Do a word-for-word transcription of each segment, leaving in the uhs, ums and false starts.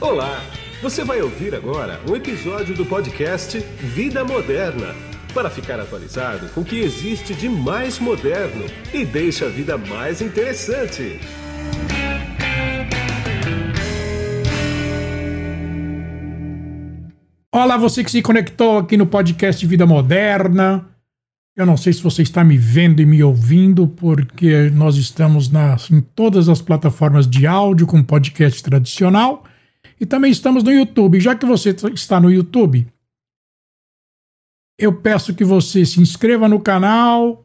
Olá! Você vai ouvir agora um episódio do podcast Vida Moderna, para ficar atualizado com o que existe de mais moderno e deixa a vida mais interessante. Olá, você que se conectou aqui no podcast Vida Moderna. Eu não sei se você está me vendo e me ouvindo, porque nós estamos nas, em todas as plataformas de áudio com podcast tradicional e também estamos no YouTube. Já que você está no YouTube, eu peço que você se inscreva no canal,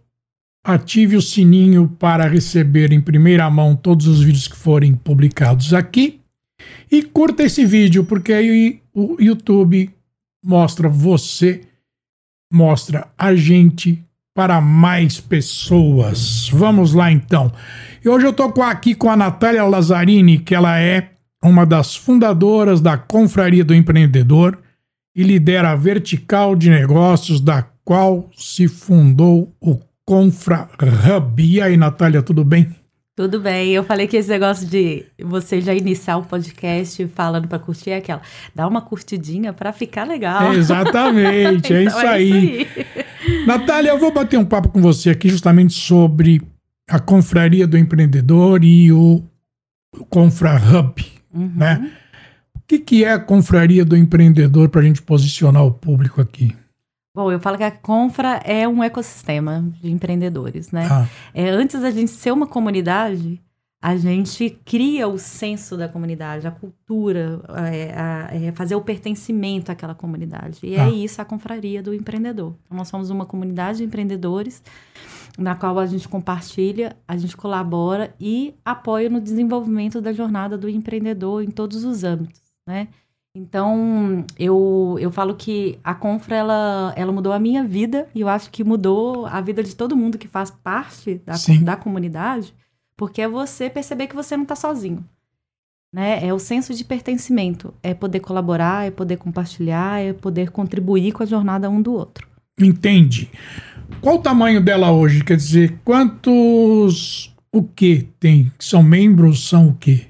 ative o sininho para receber em primeira mão todos os vídeos que forem publicados aqui e curta esse vídeo, porque aí o YouTube mostra você, mostra a gente para mais pessoas. Vamos lá, então. E hoje eu estou aqui com a Natália Lazzarini, que ela é uma das fundadoras da Confraria do Empreendedor e lidera a vertical de negócios da qual se fundou o Confra Hub. E aí, Natália, tudo bem? Tudo bem, eu falei que esse negócio de você já iniciar um podcast falando para curtir é aquela, dá uma curtidinha para ficar legal. Exatamente, é, então isso, é isso aí. Natália, eu vou bater um papo com você aqui justamente sobre a Confraria do Empreendedor e o, o Confra Hub, uhum. né? O que, que é a Confraria do Empreendedor para a gente posicionar o público aqui? Bom, eu falo que a Confra é um ecossistema de empreendedores, né? Ah. É, antes da gente ser uma comunidade, a gente cria o senso da comunidade, a cultura, a, a, a fazer o pertencimento àquela comunidade. E ah. é isso a Confraria do Empreendedor. Então, nós somos uma comunidade de empreendedores na qual a gente compartilha, a gente colabora e apoia no desenvolvimento da jornada do empreendedor em todos os âmbitos, né? Então, eu, eu falo que a Confra, ela, ela mudou a minha vida e eu acho que mudou a vida de todo mundo que faz parte da, da comunidade, porque é você perceber que você não está sozinho, né? É o senso de pertencimento, é poder colaborar, é poder compartilhar, é poder contribuir com a jornada um do outro. Entende. Qual o tamanho dela hoje? Quer dizer, quantos, o que tem? São membros, são o quê?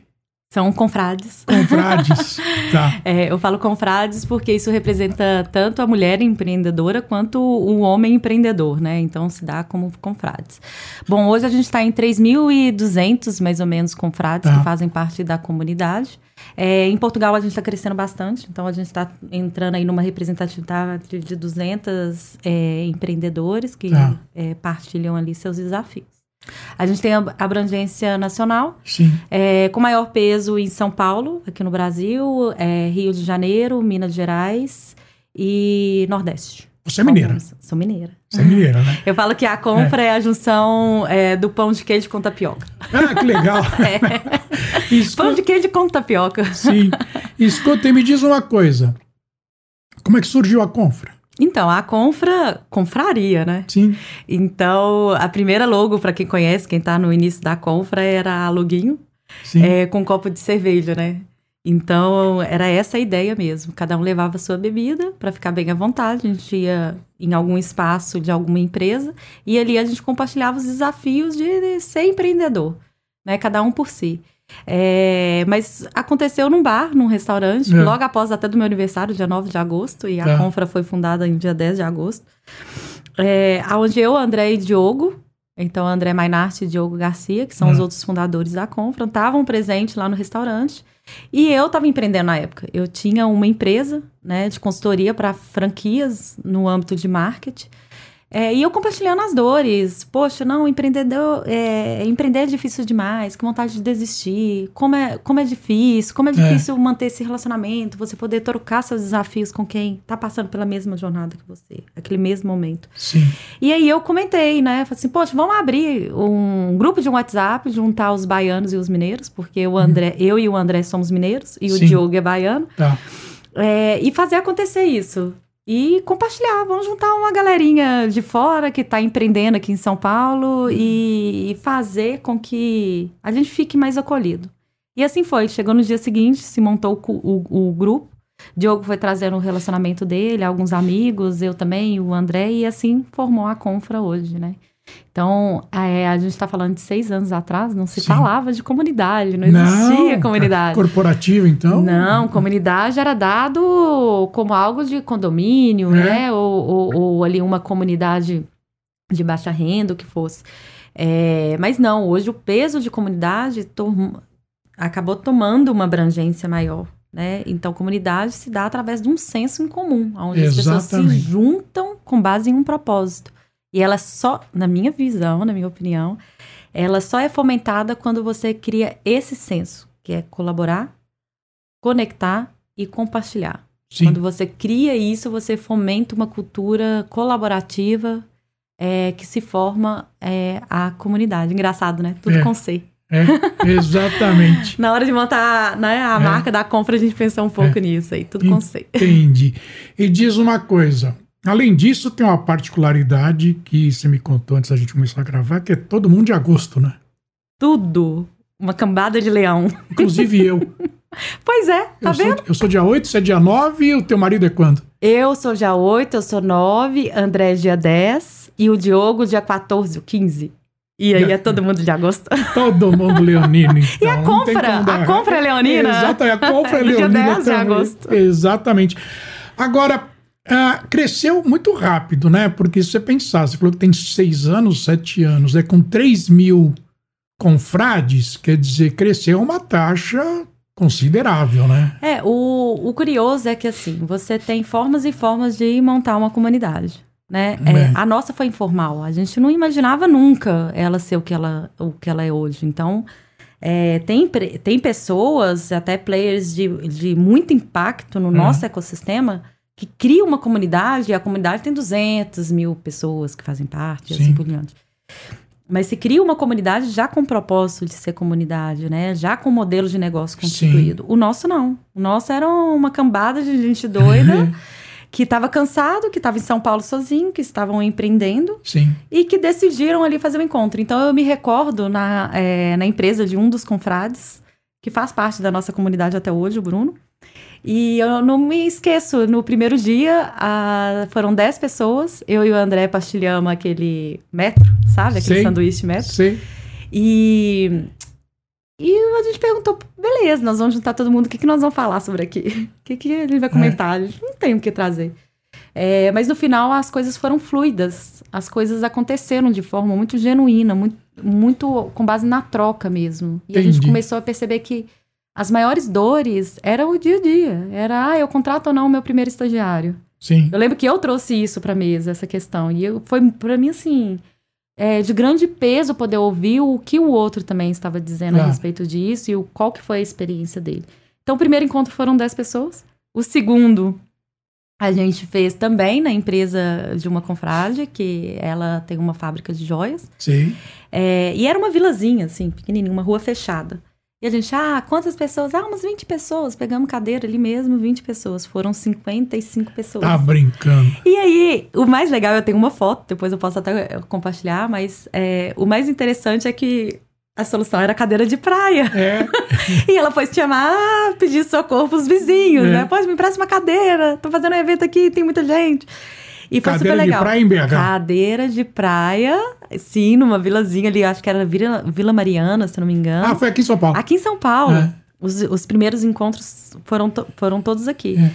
São confrades. Confrades, tá. É, eu falo confrades porque isso representa tanto a mulher empreendedora quanto o homem empreendedor, né? Então, se dá como confrades. Bom, hoje a gente está em três mil e duzentos, mais ou menos, confrades tá. que fazem parte da comunidade. É, em Portugal, a gente está crescendo bastante. Então, a gente está entrando aí numa representatividade de duzentos é, empreendedores que tá. é, partilham ali seus desafios. A gente tem a abrangência nacional, é, com maior peso em São Paulo, aqui no Brasil, é, Rio de Janeiro, Minas Gerais e Nordeste. Você é mineira? Alguns. Sou mineira. Você é mineira, né? Eu falo que a Confra é, é a junção é, do pão de queijo com tapioca. Ah, que legal! É. Escuta... Pão de queijo com tapioca. Sim. Escuta, e me diz uma coisa. Como é que surgiu a Confra? Então, a Confra, confraria, né? Sim. Então, a primeira logo, para quem conhece, quem tá no início da Confra, era a loguinho é, com um copo de cerveja, né? Então, era essa a ideia mesmo. Cada um levava a sua bebida para ficar bem à vontade. A gente ia em algum espaço de alguma empresa e ali a gente compartilhava os desafios de ser empreendedor, né? Cada um por si. É, mas aconteceu num bar, num restaurante, é. logo após até do meu aniversário, dia nove de agosto, e a é. Confra foi fundada em dia dez de agosto, é, onde eu, André e Diogo, então André Mainarte e Diogo Garcia, que são é. os outros fundadores da Confra, estavam presentes lá no restaurante, e eu estava empreendendo na época. Eu tinha uma empresa, né, de consultoria para franquias no âmbito de marketing. É, e eu compartilhando as dores. Poxa, não, empreendedor, é, empreender é difícil demais, que vontade de desistir, como é, como é difícil, como é difícil é. manter esse relacionamento, você poder trocar seus desafios com quem tá passando pela mesma jornada que você, aquele mesmo momento. Sim. E aí eu comentei, né, falei assim, poxa, vamos abrir um grupo de um WhatsApp, juntar os baianos e os mineiros, porque o André, eu e o André somos mineiros, e Sim. o Diogo é baiano, tá. é, e fazer acontecer isso. E compartilhar, vamos juntar uma galerinha de fora que está empreendendo aqui em São Paulo e fazer com que a gente fique mais acolhido. E assim foi, chegou no dia seguinte, se montou o, o, o grupo, Diogo foi trazendo o relacionamento dele, alguns amigos, eu também, o André, e assim formou a Confra hoje, né? Então, é, a gente está falando de seis anos atrás, não se Sim. falava de comunidade, não existia não, comunidade. Corporativa, então? Não, comunidade era dado como algo de condomínio, é. né? Ou, ou, ou ali uma comunidade de baixa renda, o que fosse. É, mas não, hoje o peso de comunidade to- acabou tomando uma abrangência maior, né? Então, comunidade se dá através de um senso em comum, onde Exatamente. As pessoas se juntam com base em um propósito. E ela só, na minha visão, na minha opinião, ela só é fomentada quando você cria esse senso, que é colaborar, conectar e compartilhar. Sim. Quando você cria isso, você fomenta uma cultura colaborativa é, que se forma é, a comunidade. Engraçado, né? Tudo é. com C. É, exatamente. Na hora de montar né, a é. marca da Confra, a gente pensou um pouco é. nisso aí. Tudo Entendi. com C. Entendi. E diz uma coisa... Além disso, tem uma particularidade que você me contou antes da gente começar a gravar, que é todo mundo de agosto, né? Tudo. Uma cambada de leão. Inclusive eu. Pois é, tá eu vendo? Sou, eu sou dia oito, você é dia nove e o teu marido é quando? Eu sou dia oito, eu sou nove, André é dia dez e o Diogo dia quatorze, o quinze. E aí e a... é todo mundo de agosto. Todo mundo leonino, então. E a Confra? Dar... A Confra é leonina? Exatamente, a Confra é leonina. Dia dez de agosto. Exatamente. Agora... Uh, cresceu muito rápido, né? Porque se você pensar, você falou que tem seis anos, sete anos, é com três mil confrades, quer dizer, cresceu uma taxa considerável, né? É, o, o curioso é que assim, você tem formas e formas de montar uma comunidade, né? É, é. A nossa foi informal, a gente não imaginava nunca ela ser o que ela, o que ela é hoje, então... É, tem, tem pessoas, até players de, de muito impacto no é. nosso ecossistema... que cria uma comunidade, e a comunidade tem duzentas mil pessoas que fazem parte, Sim. assim por diante. Mas se cria uma comunidade já com o propósito de ser comunidade, né? Já com o modelo de negócio constituído. Sim. O nosso não. O nosso era uma cambada de gente doida, que estava cansado, que estava em São Paulo sozinho, que estavam empreendendo, Sim. e que decidiram ali fazer um encontro. Então, eu me recordo na, é, na empresa de um dos confrades, que faz parte da nossa comunidade até hoje, o Bruno, e eu não me esqueço, no primeiro dia a, foram dez pessoas, eu e o André partilhamos aquele metro, sabe? Aquele Sim. sanduíche metro. Sim. E, e a gente perguntou, beleza, nós vamos juntar todo mundo, o que, que nós vamos falar sobre aqui? O que, que a gente vai comentar? É. A gente não tem o que trazer. É, mas no final as coisas foram fluidas, as coisas aconteceram de forma muito genuína, muito, muito com base na troca mesmo. E Entendi. A gente começou a perceber que as maiores dores eram o dia a dia. Era, ah, eu contrato ou não o meu primeiro estagiário. Sim. Eu lembro que eu trouxe isso pra mesa, essa questão. E eu, foi, pra mim, assim, é, de grande peso poder ouvir o que o outro também estava dizendo claro. a respeito disso e o, qual que foi a experiência dele. Então, o primeiro encontro foram dez pessoas. O segundo, a gente fez também na empresa de uma confrade, que ela tem uma fábrica de joias. Sim. É, e era uma vilazinha, assim, pequenininha, uma rua fechada. E a gente, ah, quantas pessoas? Ah, umas vinte pessoas. Pegamos cadeira ali mesmo, vinte pessoas. Foram cinquenta e cinco pessoas. Tá brincando. E aí, o mais legal, eu tenho uma foto, depois eu posso até compartilhar, mas é, o mais interessante é que a solução era cadeira de praia. É. E ela foi chamar, pedir socorro pros vizinhos, é. né? Pode, me empresta uma cadeira, tô fazendo um evento aqui, tem muita gente. E foi cadeira super legal. Cadeira de praia em B H. Cadeira de praia, sim, numa vilazinha ali, acho que era Vila, Vila Mariana, se não me engano. Ah, foi aqui em São Paulo. Aqui em São Paulo. É. Os, os primeiros encontros foram, to, foram todos aqui. É.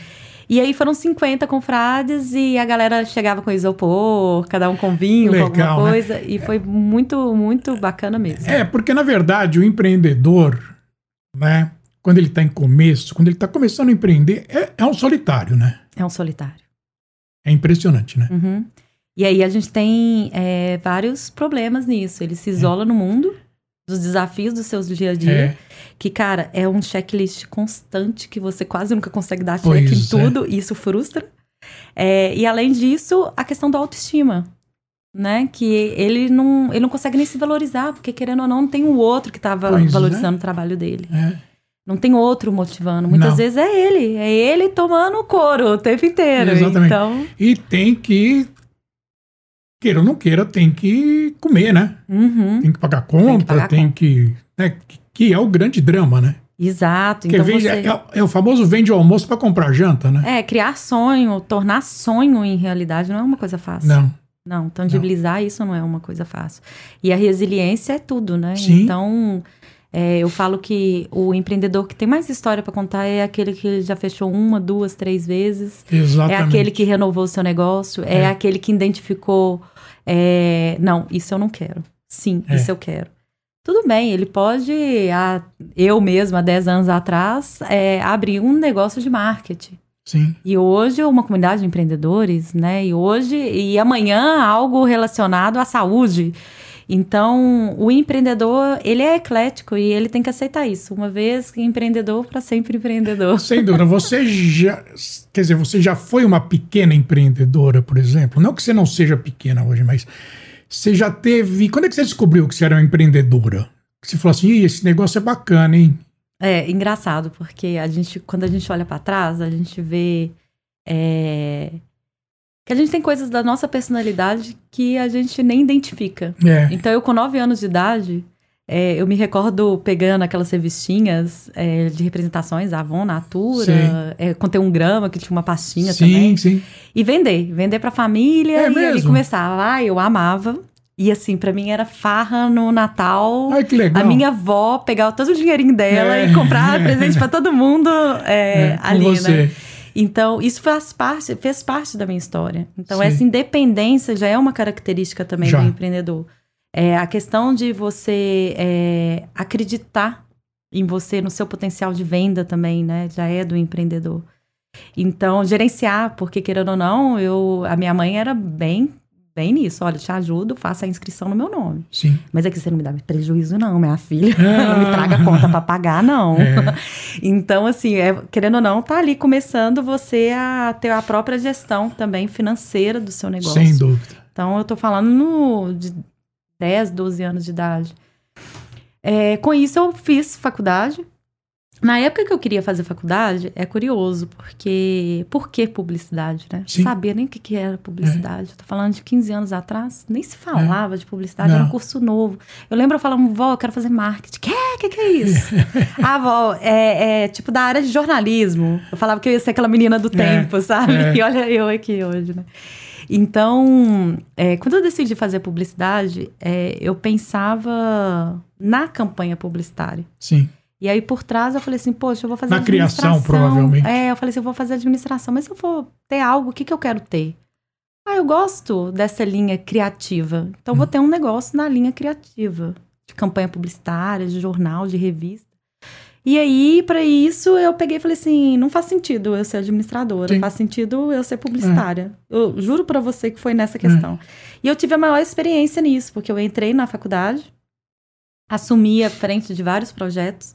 E aí foram cinquenta confrades e a galera chegava com isopor, cada um com vinho, legal, com alguma coisa. Né? E foi muito, muito bacana mesmo. É, porque na verdade o empreendedor, né, quando ele está em começo, quando ele está começando a empreender, é, é um solitário, né? É um solitário. É impressionante, né? Uhum. E aí a gente tem é, vários problemas nisso. Ele se isola é. no mundo, dos desafios dos seus dia a dia. É. Que, cara, é um checklist constante que você quase nunca consegue dar check em tudo. É. E isso frustra. É, e além disso, a questão da autoestima, né? Que ele não, ele não consegue nem se valorizar. Porque, querendo ou não, não tem o outro que estava valorizando é. o trabalho dele. É. Não tem outro motivando. Muitas não. vezes é ele. É ele tomando couro o tempo inteiro. Exatamente. Então... E tem que... Queira ou não queira, tem que comer, né? Uhum. Tem que pagar conta, tem que... Pagar tem conta. Que, né? Que é o grande drama, né? Exato. Então vende, você... é, é o famoso vende o almoço para comprar janta, né? É, criar sonho, tornar sonho em realidade não é uma coisa fácil. Não. Não, tangibilizar não. Isso não é uma coisa fácil. E a resiliência é tudo, né? Sim. Então, é, eu falo que o empreendedor que tem mais história para contar é aquele que já fechou uma, duas, três vezes. Exatamente. É aquele que renovou o seu negócio. É, é aquele que identificou... É, não, isso eu não quero. Sim, é. Isso eu quero. Tudo bem, ele pode, a, eu mesma, há dez anos atrás, é, abrir um negócio de marketing. Sim. E hoje uma comunidade de empreendedores, né? E hoje e amanhã algo relacionado à saúde. Então, o empreendedor, ele é eclético e ele tem que aceitar isso. Uma vez empreendedor, para sempre empreendedor. Sem dúvida. Você já, quer dizer, você já foi uma pequena empreendedora, por exemplo? Não que você não seja pequena hoje, mas você já teve... Quando é que você descobriu que você era uma empreendedora? Que você falou assim, ih, esse negócio é bacana, hein? É engraçado, porque a gente, quando a gente olha para trás, a gente vê é, que a gente tem coisas da nossa personalidade que a gente nem identifica. É. Então, eu com nove anos de idade, é, eu me recordo pegando aquelas revistinhas é, de representações, Avon, Natura, é, contei um grama, que tinha uma pastinha sim, também. Sim. E vender, vender para a família é e mesmo? Ali começava. Ah, eu amava. E assim, pra mim era farra no Natal. Ai, que legal. A minha avó pegava todo o dinheirinho dela é, e comprava é, presente pra todo mundo é, é, ali, você. Né? Então, isso faz parte, fez parte da minha história. Então, sim. Essa independência já é uma característica também já. Do empreendedor. É, a questão de você é, acreditar em você, no seu potencial de venda também, né? Já é do empreendedor. Então, gerenciar, porque querendo ou não, eu, a minha mãe era bem... Vem nisso, olha, te ajudo, faça a inscrição no meu nome. Sim. Mas é que você não me dá prejuízo não, minha filha. Ah. Não me traga conta pra pagar, não. É. Então, assim, é, querendo ou não, tá ali começando você a ter a própria gestão também financeira do seu negócio. Sem dúvida. Então, eu tô falando no, de dez, doze anos de idade. É, com isso, eu fiz faculdade. Na época que eu queria fazer faculdade, é curioso, porque... Por que publicidade, né? Não sabia nem o que, que era publicidade. É. Eu tô falando de quinze anos atrás, nem se falava é. De publicidade, não. Era um curso novo. Eu lembro, eu falava, vó, eu quero fazer marketing. Que? Que que é isso? Ah, vó, é, é tipo da área de jornalismo. Eu falava que eu ia ser aquela menina do é. Tempo, sabe? É. E olha eu aqui hoje, né? Então, é, quando eu decidi fazer publicidade, é, eu pensava na campanha publicitária. Sim. E aí, por trás, eu falei assim, poxa, eu vou fazer na administração. Na criação, provavelmente. É, eu falei assim, eu vou fazer administração, mas se eu for ter algo, o que, que eu quero ter? Ah, eu gosto dessa linha criativa. Então, hum. vou ter um negócio na linha criativa. De campanha publicitária, de jornal, de revista. E aí, pra isso, eu peguei e falei assim, não faz sentido eu ser administradora, sim. Faz sentido eu ser publicitária. É. Eu juro pra você que foi nessa questão. É. E eu tive a maior experiência nisso, porque eu entrei na faculdade, assumi a frente de vários projetos,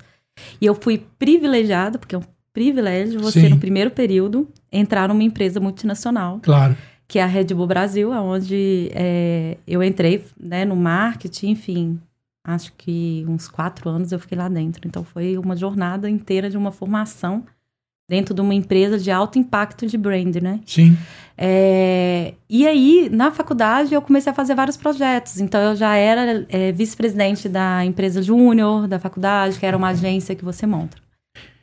e eu fui privilegiada, porque é um privilégio você, sim. No primeiro período, entrar numa empresa multinacional. Claro. Que é a Red Bull Brasil, onde é, eu entrei, né, no marketing, enfim, acho que uns quatro anos eu fiquei lá dentro. Então, foi uma jornada inteira de uma formação dentro de uma empresa de alto impacto de brand, né? Sim. É, e aí, na faculdade, eu comecei a fazer vários projetos. Então, eu já era é, vice-presidente da empresa júnior, da faculdade, que era uma agência que você monta.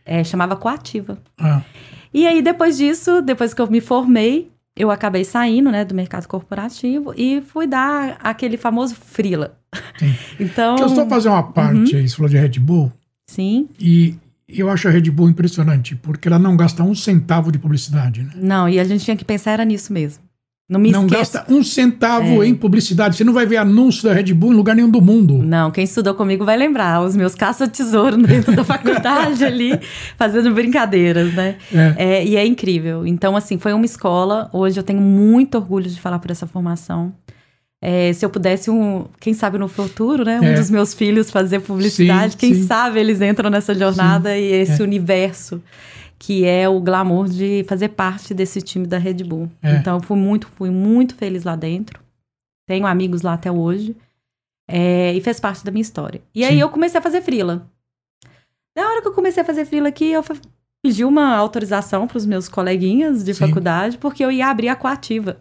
É, chamava Coativa. Ah. E aí, depois disso, depois que eu me formei, eu acabei saindo, né, do mercado corporativo e fui dar aquele famoso freela. Sim. Então... Deixa eu só fazer uma parte uhum. aí, você falou de Red Bull. Sim. E... Eu acho a Red Bull impressionante, porque ela não gasta um centavo de publicidade. Né? Não, e a gente tinha que pensar era nisso mesmo. Não me esqueça. Não gasta um centavo é. Em publicidade. Você não vai ver anúncio da Red Bull em lugar nenhum do mundo. Não, quem estudou comigo vai lembrar. Os meus caça-tesouro dentro da faculdade ali, fazendo brincadeiras, né? É. É, e é incrível. Então, assim, foi uma escola. Hoje eu tenho muito orgulho de falar por essa formação. É, se eu pudesse, um, quem sabe no futuro, né? Um é. Dos meus filhos fazer publicidade, sim, quem sim. sabe eles entram nessa jornada sim. e esse é. Universo que é o glamour de fazer parte desse time da Red Bull. É. Então, eu fui muito, fui muito feliz lá dentro. Tenho amigos lá até hoje. É, e fez parte da minha história. E sim. aí, eu comecei a fazer freela. Na hora que eu comecei a fazer freela aqui, eu pedi uma autorização para os meus coleguinhas de sim. faculdade, porque eu ia abrir a Coativa.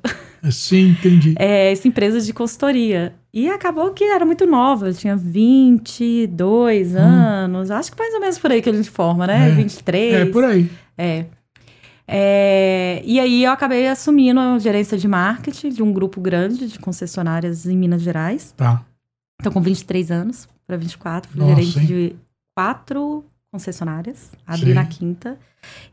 Sim, entendi. É, essa empresa de consultoria. E acabou que era muito nova, eu tinha vinte e dois hum. anos, acho que mais ou menos por aí que a gente forma, né? É. vinte e três. É, por aí. É. É, e aí eu acabei assumindo a gerência de marketing de um grupo grande de concessionárias em Minas Gerais. Tá. Então, com vinte e três anos para vinte e quatro, fui Nossa, gerente hein? de quatro concessionárias, abri Sim. na quinta.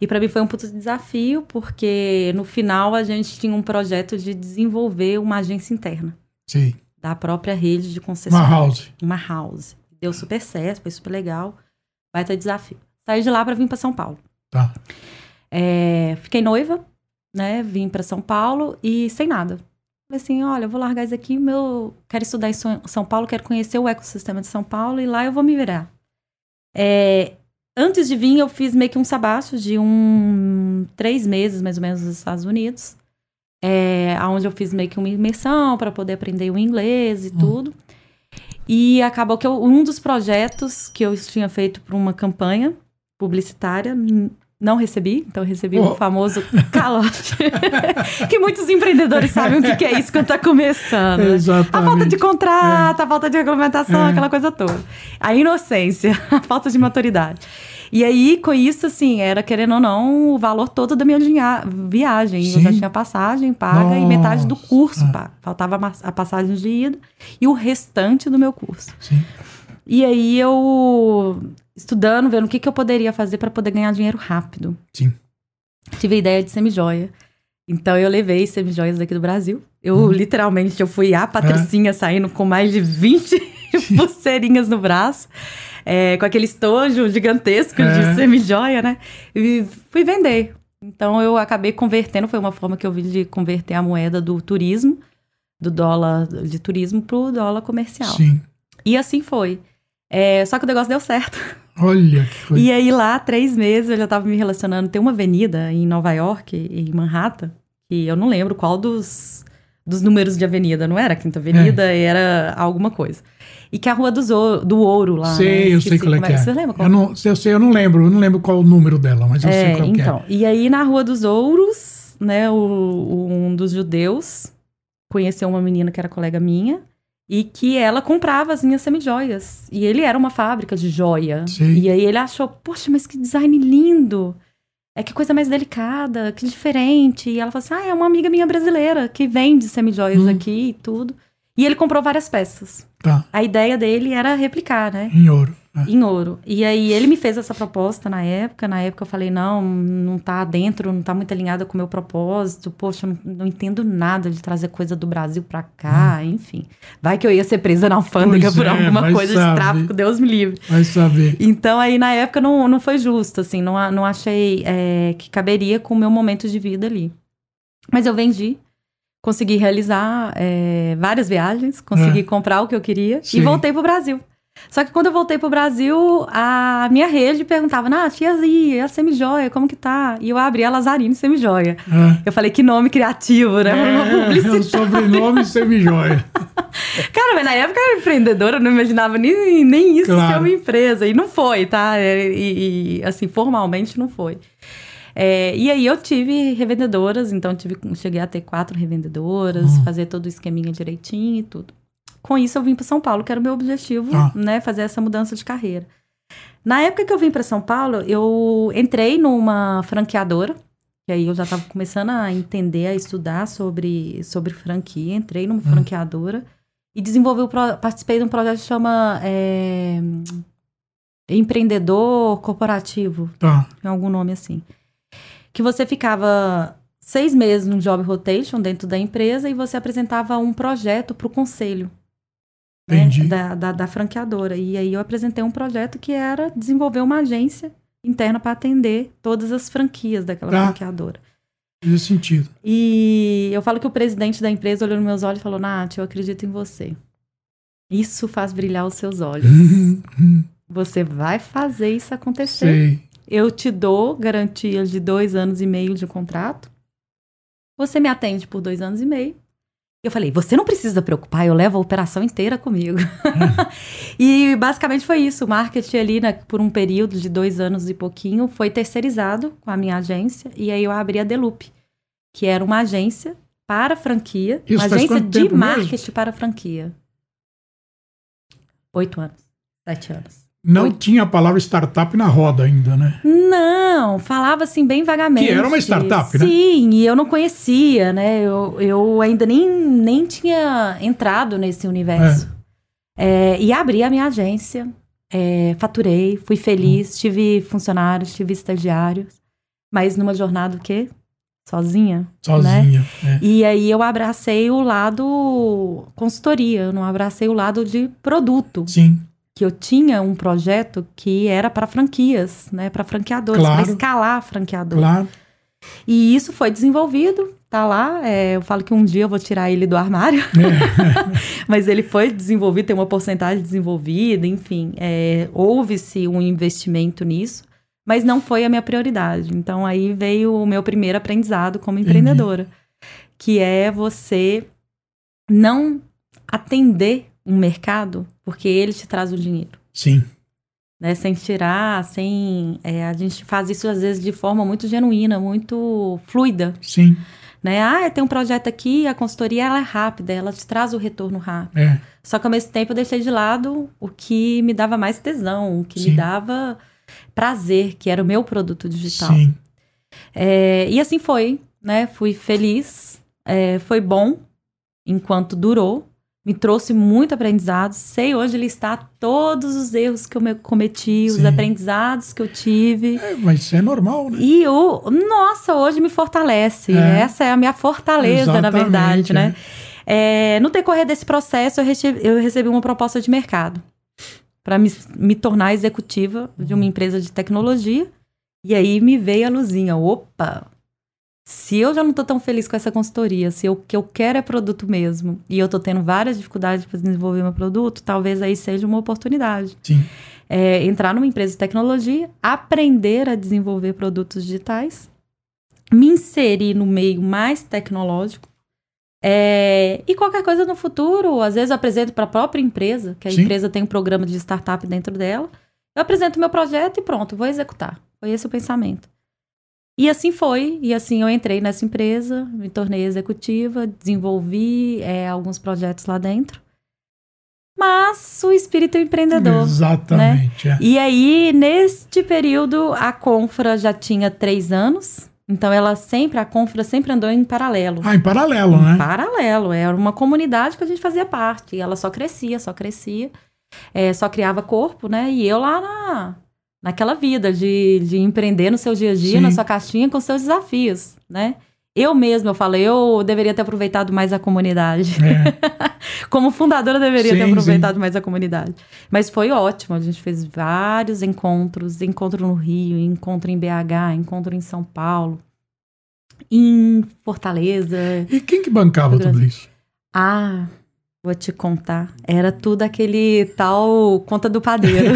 E para mim foi um puto desafio, porque no final a gente tinha um projeto de desenvolver uma agência interna. Sim. Da própria rede de concessionárias. Uma house. Uma house. Deu super certo, foi super legal. Vai ter desafio. Saí de lá para vir para São Paulo. Tá. É, fiquei noiva, né? Vim pra São Paulo e sem nada. Falei assim, olha, eu vou largar isso aqui, meu... quero estudar em São Paulo, quero conhecer o ecossistema de São Paulo e lá eu vou me virar. É, antes de vir, eu fiz meio que um sabático de um... três meses, mais ou menos, nos Estados Unidos. É, onde eu fiz meio que uma imersão para poder aprender o inglês e hum. tudo. E acabou que eu, um dos projetos que eu tinha feito para uma campanha publicitária... Não recebi, então recebi oh. um famoso calote, que muitos empreendedores sabem o que, que é isso quando tá começando. Exatamente. A falta de contrato, é. a falta de regulamentação, é. aquela coisa toda. A inocência, a falta de maturidade. E aí, com isso, assim, era, querendo ou não, o valor todo da minha viagem. Sim. Eu já tinha passagem paga Nossa. e metade do curso ah. paga. Faltava a passagem de ida e o restante do meu curso. Sim. E aí eu... estudando, vendo o que, que eu poderia fazer para poder ganhar dinheiro rápido. Sim. Tive a ideia de Semi Joia. Então, eu levei Semi Joias daqui do Brasil. Eu, hum. literalmente, eu fui a Patricinha é. saindo com mais de vinte pulseirinhas no braço. É, com aquele estojo gigantesco é. de Semi Joia, né? E fui vender. Então, eu acabei convertendo. Foi uma forma que eu vi de converter a moeda do turismo, do dólar de turismo pro dólar comercial. Sim. E assim foi. É, só que o negócio deu certo. Olha que coisa. E aí lá, três meses, eu já tava me relacionando. Tem uma avenida em Nova York, em Manhattan, que eu não lembro qual dos, dos números de avenida. Não era a Quinta Avenida, é. era alguma coisa. E que é a Rua dos Ouro, do Ouro lá. Sei, né? eu sei qual é que é. Você lembra qual? Eu não, eu sei, eu não lembro. Eu não lembro qual o número dela, mas eu é, sei qual então, que é. E aí na Rua dos Ouros, né, o, o, um dos judeus conheceu uma menina que era colega minha. E que ela comprava as minhas semijoias. E ele era uma fábrica de joia. Sim. E aí ele achou, poxa, mas que design lindo. É que coisa mais delicada, que diferente. E ela falou assim, ah, é uma amiga minha brasileira que vende semijoias hum. aqui e tudo. E ele comprou várias peças. Tá. A ideia dele era replicar, né? Em ouro. Né? Em ouro. E aí ele me fez essa proposta na época. Na época eu falei, não, não tá dentro, não tá muito alinhada com o meu propósito. Poxa, não, não entendo nada de trazer coisa do Brasil pra cá, hum. enfim. Vai que eu ia ser presa na alfândega pois por é, alguma coisa saber. de tráfico, Deus me livre. Vai saber. Então aí na época não, não foi justo, assim. Não, não achei é, que caberia com o meu momento de vida ali. Mas eu vendi. Consegui realizar é, várias viagens, consegui é. comprar o que eu queria Sim. e voltei pro Brasil. Só que quando eu voltei pro Brasil, a minha rede perguntava, Nath, e aí, a Semi Joia, como que tá? E eu abri a Lazarine Semi Joia. É. Eu falei, que nome criativo, né? É, um sobrenome Semi Joia. Cara, mas na época eu era empreendedora, eu não imaginava nem, nem isso claro. ser uma empresa. E não foi, tá? E, e assim, formalmente não foi. É, e aí eu tive revendedoras, então tive, cheguei a ter quatro revendedoras, hum. fazer todo o esqueminha direitinho e tudo. Com isso eu vim para São Paulo, que era o meu objetivo, ah. né, fazer essa mudança de carreira. Na época que eu vim para São Paulo, eu entrei numa franqueadora, que aí eu já estava começando a entender, a estudar sobre, sobre franquia, entrei numa hum. franqueadora e desenvolvi, o pro, participei de um projeto que chama... É, empreendedor Corporativo, ah. tem algum nome assim. Que você ficava seis meses num job rotation dentro da empresa e você apresentava um projeto para o conselho, né, da, da, da franqueadora. E aí eu apresentei um projeto que era desenvolver uma agência interna para atender todas as franquias daquela tá. franqueadora. Nesse sentido. E eu falo que o presidente da empresa olhou nos meus olhos e falou, Nath, eu acredito em você. Isso faz brilhar os seus olhos. Você vai fazer isso acontecer. Sei. Eu te dou garantias de dois anos e meio de contrato. Você me atende por dois anos e meio. Eu falei, você não precisa preocupar, eu levo a operação inteira comigo. Hum. E basicamente foi isso. O marketing ali, né, por um período de dois anos e pouquinho, foi terceirizado com a minha agência. E aí eu abri a Delupe, que era uma agência para franquia. Isso, uma agência de marketing mesmo? Para franquia. Oito anos, sete anos. Não Oi. Tinha a palavra startup na roda ainda, né? Não, falava assim bem vagamente. Que era uma startup, né? Sim, e eu não conhecia, né? Eu, eu ainda nem, nem tinha entrado nesse universo. É. É, e abri a minha agência, é, faturei, fui feliz, hum. tive funcionários, tive estagiários. Mas numa jornada o quê? Sozinha. Sozinha, né? É. E aí eu abracei o lado consultoria, eu não abracei o lado de produto. Sim. Que eu tinha um projeto que era para franquias, né? Para franqueadores, claro. Para escalar franqueador. Claro. E isso foi desenvolvido, tá lá. É, eu falo que um dia eu vou tirar ele do armário. É. Mas ele foi desenvolvido, tem uma porcentagem desenvolvida, enfim. É, houve-se um investimento nisso, mas não foi a minha prioridade. Então, aí veio o meu primeiro aprendizado como empreendedora. Uhum. Que é você não atender um mercado, porque ele te traz o dinheiro. Sim. Né? Sem tirar, sem... É, a gente faz isso, às vezes, de forma muito genuína, muito fluida. Sim. Né? Ah, tem um projeto aqui, a consultoria, ela é rápida, ela te traz o retorno rápido. É. Só que, ao mesmo tempo, eu deixei de lado o que me dava mais tesão, o que Sim. me dava prazer, que era o meu produto digital. Sim. É, e assim foi, né? Fui feliz, é, foi bom, enquanto durou. Me trouxe muito aprendizado. Sei hoje listar todos os erros que eu cometi, Sim. os aprendizados que eu tive. É, mas isso é normal, né? E, eu, nossa, hoje me fortalece. É. Essa é a minha fortaleza, Exatamente, na verdade, é. Né? É, no decorrer desse processo, eu recebi, eu recebi uma proposta de mercado para me, me tornar executiva de uma empresa de tecnologia. E aí me veio a luzinha. Opa! Se eu já não estou tão feliz com essa consultoria, se eu, o que eu quero é produto mesmo, e eu estou tendo várias dificuldades para desenvolver meu produto, talvez aí seja uma oportunidade. Sim. É, entrar numa empresa de tecnologia, aprender a desenvolver produtos digitais, me inserir no meio mais tecnológico, é, e qualquer coisa no futuro, às vezes eu apresento para a própria empresa, que a Sim. empresa tem um programa de startup dentro dela, eu apresento meu projeto e pronto, vou executar. Foi esse o pensamento. E assim foi, e assim eu entrei nessa empresa, me tornei executiva, desenvolvi é, alguns projetos lá dentro, mas o espírito empreendedor. Exatamente. Né? É. E aí, neste período, a Confra já tinha três anos, então ela sempre, a Confra sempre andou em paralelo. Ah, em paralelo, em né? Em paralelo, era uma comunidade que a gente fazia parte, e ela só crescia, só crescia, é, só criava corpo, né? E eu lá na... Naquela vida de, de empreender no seu dia a dia, Sim. na sua caixinha, com seus desafios, né? Eu mesma, eu falei, eu deveria ter aproveitado mais a comunidade. É. Como fundadora, eu deveria sim, ter aproveitado sim. mais a comunidade. Mas foi ótimo, a gente fez vários encontros, encontro no Rio, encontro em B H, encontro em São Paulo, em Fortaleza. E quem que bancava tudo isso? Ah... Vou te contar. Era tudo aquele tal conta do padeiro.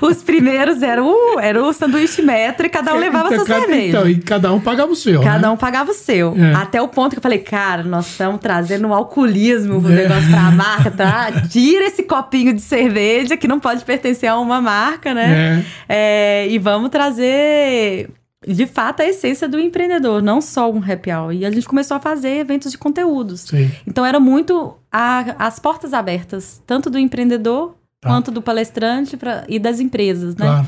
Os primeiros eram o, era o sanduíche metro e cada um levava então, sua cerveja. Então, e cada um pagava o seu, Cada né? um pagava o seu. É. Até o ponto que eu falei, cara, nós estamos trazendo um alcoolismo pro é. negócio pra marca, tá? Tira esse copinho de cerveja que não pode pertencer a uma marca, né? É. É, e vamos trazer... De fato, a essência do empreendedor, não só um happy hour. E a gente começou a fazer eventos de conteúdos. Sim. Então, era muito a, as portas abertas, tanto do empreendedor, tá. quanto do palestrante pra, e das empresas, né? Claro.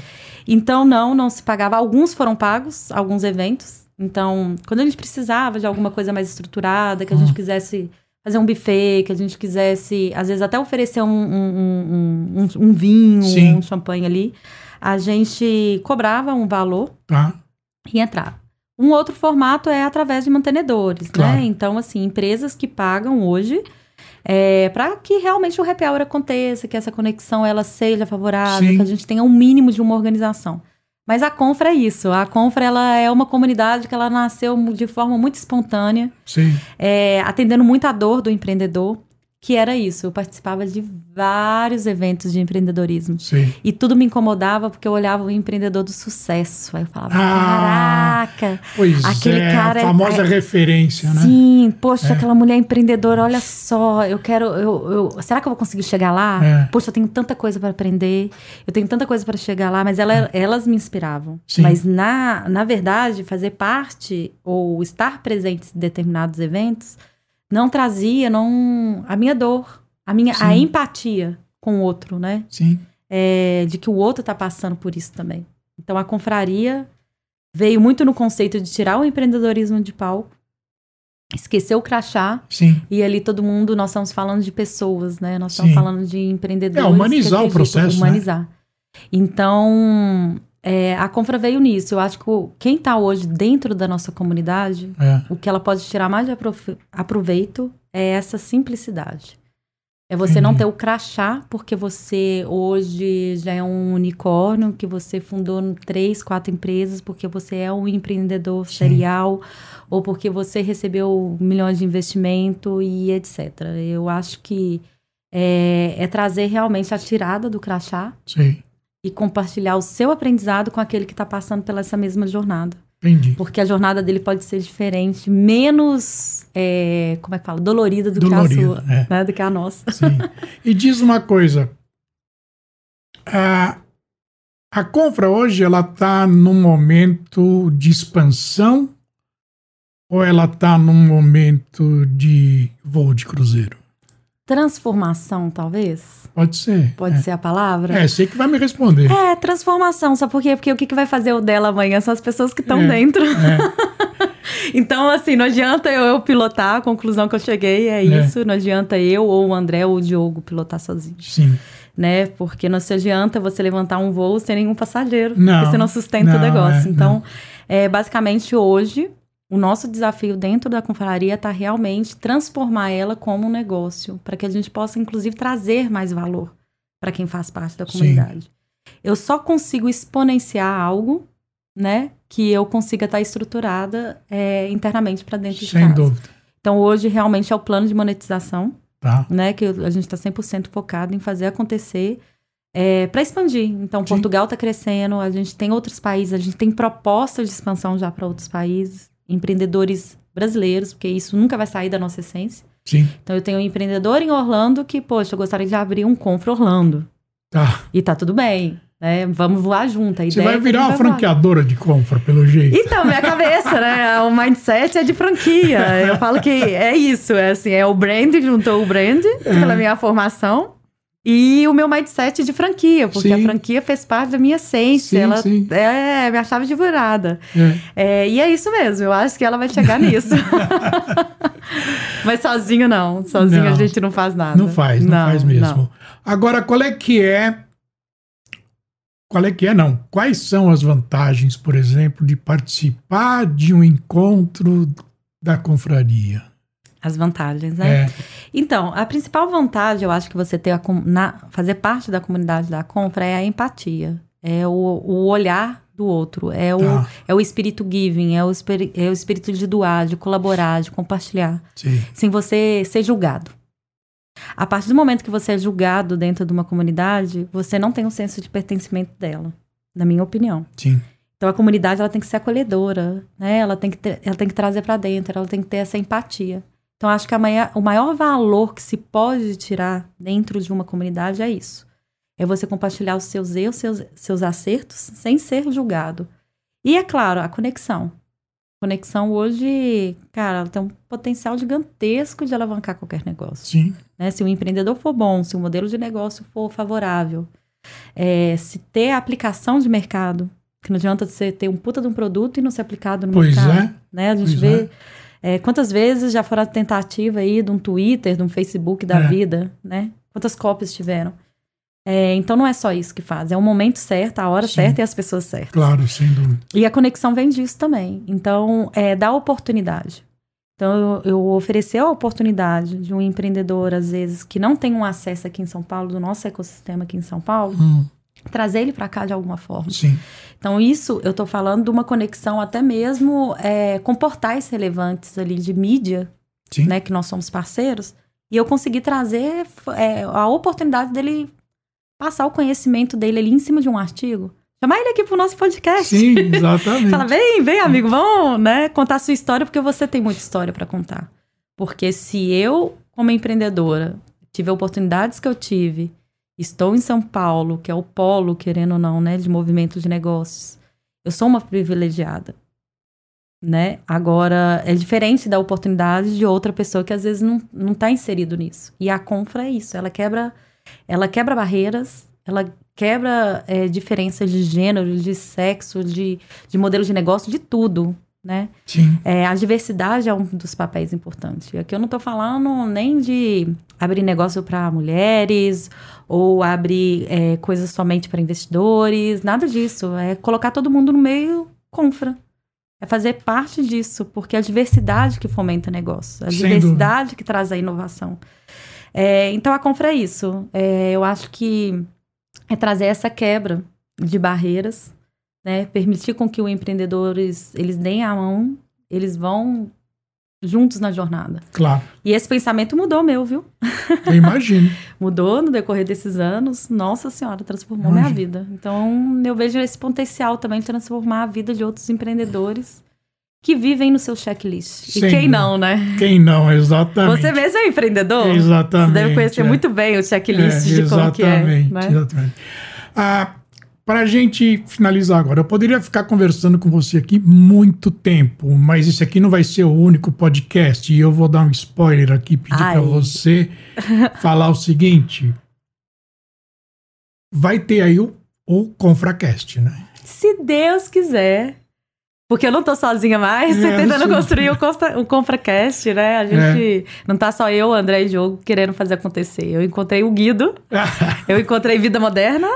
Então, não, não se pagava. Alguns foram pagos, alguns eventos. Então, quando a gente precisava de alguma coisa mais estruturada, que a hum. gente quisesse fazer um buffet, que a gente quisesse, às vezes, até oferecer um, um, um, um, um vinho, Sim. um champanhe ali, a gente cobrava um valor. Tá. E entrar. Um outro formato é através de mantenedores, claro. Né? Então, assim, empresas que pagam hoje é, para que realmente o happy hour aconteça, que essa conexão ela seja favorável, Sim. que a gente tenha um mínimo de uma organização. Mas a Confra é isso. A Confra ela é uma comunidade que ela nasceu de forma muito espontânea, Sim. É, atendendo muito a dor do empreendedor, que era isso. Eu participava de vários eventos de empreendedorismo. Sim. E tudo me incomodava porque eu olhava o empreendedor do sucesso. Aí eu falava, ah, caraca! Pois aquele é, cara a famosa é, referência, né? Sim, poxa, é. aquela mulher empreendedora, olha só, eu quero... Eu, eu, será que eu vou conseguir chegar lá? É. Poxa, eu tenho tanta coisa para aprender, eu tenho tanta coisa para chegar lá, mas ela, é. elas me inspiravam. Sim. Mas, na, na verdade, fazer parte ou estar presente em determinados eventos... Não trazia não, a minha dor, a minha Sim. a empatia com o outro, né? Sim. é, de que o outro está passando por isso também. Então, a confraria veio muito no conceito de tirar o empreendedorismo de palco, esquecer o crachá. Sim. E ali todo mundo, nós estamos falando de pessoas, né? Nós estamos Sim. falando de empreendedores. É, humanizar o processo, humanizar. Né? Então, é, a Confra veio nisso. Eu acho que quem está hoje dentro da nossa comunidade, é. o que ela pode tirar mais de aproveito é essa simplicidade. É você Entendi. não ter o crachá, porque você hoje já é um unicórnio, que você fundou três, quatro empresas, porque você é um empreendedor Sim. serial, ou porque você recebeu milhões de investimento e etcétera. Eu acho que é, é trazer realmente a tirada do crachá Sim. e compartilhar o seu aprendizado com aquele que está passando pela essa mesma jornada. Entendi. Porque a jornada dele pode ser diferente, menos, é, como é que fala, dolorida do dolorida, que a sua, é. né, do que a nossa. Sim. E diz uma coisa, a, a Confra hoje, ela está num momento de expansão ou ela está num momento de voo de cruzeiro? Transformação, talvez? Pode ser. Pode é. ser a palavra? É, sei que vai me responder. É, transformação, sabe por quê? Porque o que vai fazer o dela amanhã são as pessoas que estão é. dentro. É. Então, assim, não adianta eu, eu pilotar, a conclusão que eu cheguei é, é isso, não adianta eu ou o André ou o Diogo pilotar sozinho. Sim. Né? Porque não se adianta você levantar um voo sem nenhum passageiro, não, porque você não sustenta não, o negócio. É, então, é, basicamente, hoje... O nosso desafio dentro da confraria está realmente transformar ela como um negócio, para que a gente possa, inclusive, trazer mais valor para quem faz parte da comunidade. Sim. Eu só consigo exponenciar algo, né, que eu consiga estar tá estruturada é, internamente para dentro de Sem casa. Sem dúvida. Então, hoje, realmente, é o plano de monetização, tá. né, que a gente está cem por cento focado em fazer acontecer... É, para expandir. Então, Sim. Portugal está crescendo, a gente tem outros países, a gente tem propostas de expansão já para outros países, empreendedores brasileiros, porque isso nunca vai sair da nossa essência. Sim. Então, eu tenho um empreendedor em Orlando que, poxa, eu gostaria de abrir um Confra Orlando. Tá. E tá tudo bem, né? Vamos voar junto. A Você ideia vai virar é uma vai franqueadora voar. de Confra, pelo jeito. Então, minha cabeça, né? O mindset é de franquia. Eu falo que é isso, é assim, é o brand, juntou o brand é. pela minha formação. E o meu mindset de franquia, porque sim. a franquia fez parte da minha essência, sim, ela sim. é a minha chave de virada. É. É, e é isso mesmo, eu acho que ela vai chegar nisso. Mas sozinho não, sozinho não, a gente não faz nada. Não faz, não, não faz mesmo. Não. Agora, qual é que é, qual é que é não, quais são as vantagens, por exemplo, de participar de um encontro da confraria? As vantagens, né? É. Então, a principal vantagem, eu acho que você ter a, na, fazer parte da comunidade da Confra é a empatia, é o, o olhar do outro, é o, ah. é o espírito giving, é o, é o espírito de doar, de colaborar, de compartilhar, Sim. sem você ser julgado. A partir do momento que você é julgado dentro de uma comunidade, você não tem um senso de pertencimento dela, na minha opinião. Sim. Então, a comunidade, ela tem que ser acolhedora, né? Ela tem que ter, ela tem que trazer para dentro, ela tem que ter essa empatia. Então, acho que a maior, o maior valor que se pode tirar dentro de uma comunidade é isso. É você compartilhar os seus erros, seus, seus acertos, sem ser julgado. E, é claro, a conexão. A conexão hoje, cara, ela tem um potencial gigantesco de alavancar qualquer negócio. Sim. Né? Se o empreendedor for bom, se o modelo de negócio for favorável, é, se ter a aplicação de mercado, que não adianta você ter um puta de um produto e não ser aplicado no pois mercado. É. Né? A gente pois vê... É. É, quantas vezes já foram a tentativa aí de um Twitter, de um Facebook da é. vida, né? Quantas cópias tiveram? É, então, não é só isso que faz. É o momento certo, a hora sim. certa e as pessoas certas. Claro, sem dúvida. E a conexão vem disso também. Então, é, dá oportunidade. Então, eu, eu oferecer a oportunidade de um empreendedor, às vezes, que não tem um acesso aqui em São Paulo, do nosso ecossistema aqui em São Paulo... Hum. Trazer ele para cá de alguma forma. Sim. Então, isso eu estou falando de uma conexão até mesmo é, com portais relevantes ali de mídia, Sim. né? Que nós somos parceiros. E eu consegui trazer é, a oportunidade dele passar o conhecimento dele ali em cima de um artigo. Chamar ele aqui pro nosso podcast. Sim, exatamente. Fala, vem, vem, amigo, vamos né, contar a sua história, porque você tem muita história para contar. Porque se eu, como empreendedora, tive oportunidades que eu tive... Estou em São Paulo, que é o polo, querendo ou não, né, de movimento de negócios. Eu sou uma privilegiada, né? Agora, é diferente da oportunidade de outra pessoa que às vezes não está inserido nisso. E a Confra é isso, ela quebra, ela quebra barreiras, Ela quebra é, diferenças de gênero, de sexo, de, de modelo de negócio, de tudo, né? Sim. É, a diversidade é um dos papéis importantes. Aqui eu não tô falando nem de abrir negócio para mulheres ou abrir é, coisas somente para investidores, nada disso. É colocar todo mundo no meio confra. É fazer parte disso, porque é a diversidade que fomenta o negócio. A Sem diversidade dúvida. Que traz a inovação. É, então, a Confra é isso. É, eu acho que é trazer essa quebra de barreiras, né? Permitir com que os empreendedores, eles deem a mão, eles vão juntos na jornada. Claro. E esse pensamento mudou meu, viu? Eu imagino. Mudou no decorrer desses anos. Nossa Senhora, transformou imagino. Minha vida. Então, eu vejo esse potencial também de transformar a vida de outros empreendedores que vivem no seu checklist. Sim, e quem não, né? Quem não, exatamente. Você mesmo é empreendedor? Exatamente. Você deve conhecer é. muito bem o checklist é, de como que é. Né? Exatamente. Ah, para a gente finalizar agora, eu poderia ficar conversando com você aqui muito tempo, mas isso aqui não vai ser o único podcast. E eu vou dar um spoiler aqui, pedir para você falar o seguinte. Vai ter aí o, o Confracast, né? Se Deus quiser. Porque eu não tô sozinha mais, é, tentando construir o, Consta, o Confracast, né? A gente... É. Não tá só eu, André e Diogo querendo fazer acontecer. Eu encontrei o Guido, eu encontrei Vida Moderna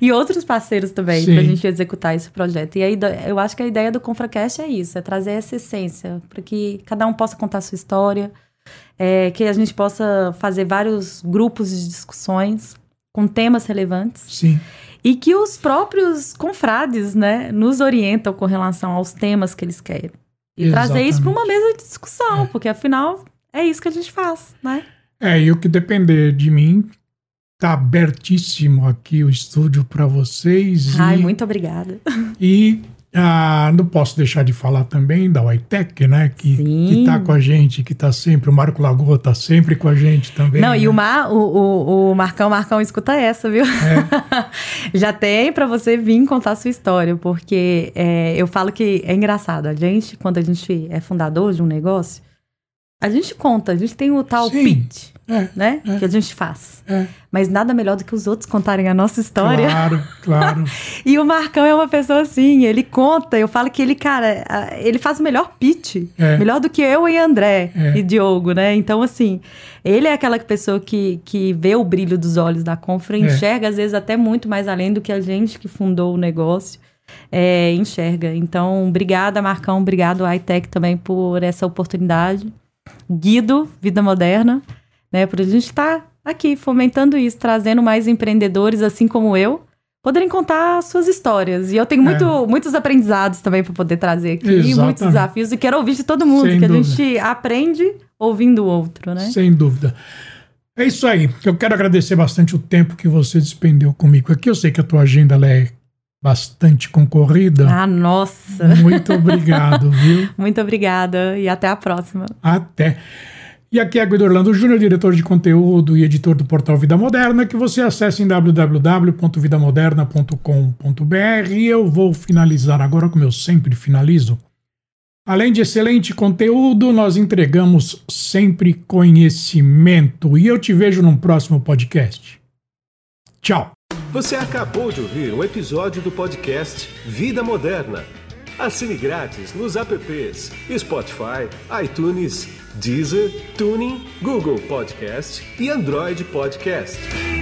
e outros parceiros também. Sim. Pra gente executar esse projeto. E aí, eu acho que a ideia do Confracast é isso, é trazer essa essência, para que cada um possa contar a sua história, é, que a gente possa fazer vários grupos de discussões com temas relevantes. Sim. E que os próprios confrades, né, nos orientam com relação aos temas que eles querem. E Exatamente. Trazer isso para uma mesa de discussão, é. Porque afinal é isso que a gente faz, né? É, e o que depender de mim, tá abertíssimo aqui o estúdio para vocês. Ai, e, muito obrigada. E ah, não posso deixar de falar também da Wytec, né? Que, que tá com a gente, que tá sempre, o Marco Lagoa tá sempre com a gente também. Não, né? E o, Mar, o, o, o Marcão, Marcão, escuta essa, viu? É. Já tem para você vir contar a sua história, porque é, eu falo que é engraçado. A gente, quando a gente é fundador de um negócio, a gente conta, a gente tem o tal Sim. pitch, é, né? É, que a gente faz. É. Mas nada melhor do que os outros contarem a nossa história. Claro, claro. E o Marcão é uma pessoa assim, ele conta, eu falo que ele, cara, ele faz o melhor pitch. É. Melhor do que eu e André é. E Diogo, né? Então, assim, ele é aquela pessoa que, que vê o brilho dos olhos da Confra, enxerga, é. Às vezes, até muito mais além do que a gente que fundou o negócio. É, enxerga. Então, obrigada, Marcão. Obrigado, Wytec, também, por essa oportunidade. Guido, Vida Moderna, né? Para a gente estar aqui fomentando isso, trazendo mais empreendedores, assim como eu, poderem contar suas histórias. E eu tenho muito, é. muitos aprendizados também para poder trazer aqui, Exatamente. Muitos desafios, e quero ouvir de todo mundo, Sem que dúvida. A gente aprende ouvindo o outro, né? Sem dúvida. É isso aí. Eu quero agradecer bastante o tempo que você despendeu comigo aqui. Eu sei que a tua agenda ela é bastante concorrida. Ah, nossa! Muito obrigado, viu? Muito obrigada e até a próxima. Até! E aqui é Guido Orlando Júnior, diretor de conteúdo e editor do portal Vida Moderna, que você acessa em w w w ponto vida moderna ponto com ponto b r. E eu vou finalizar agora, como eu sempre finalizo. Além de excelente conteúdo, nós entregamos sempre conhecimento. E eu te vejo num próximo podcast. Tchau! Você acabou de ouvir um episódio do podcast Vida Moderna. Assine grátis nos apps Spotify, iTunes, Deezer, TuneIn, Google Podcast e Android Podcast.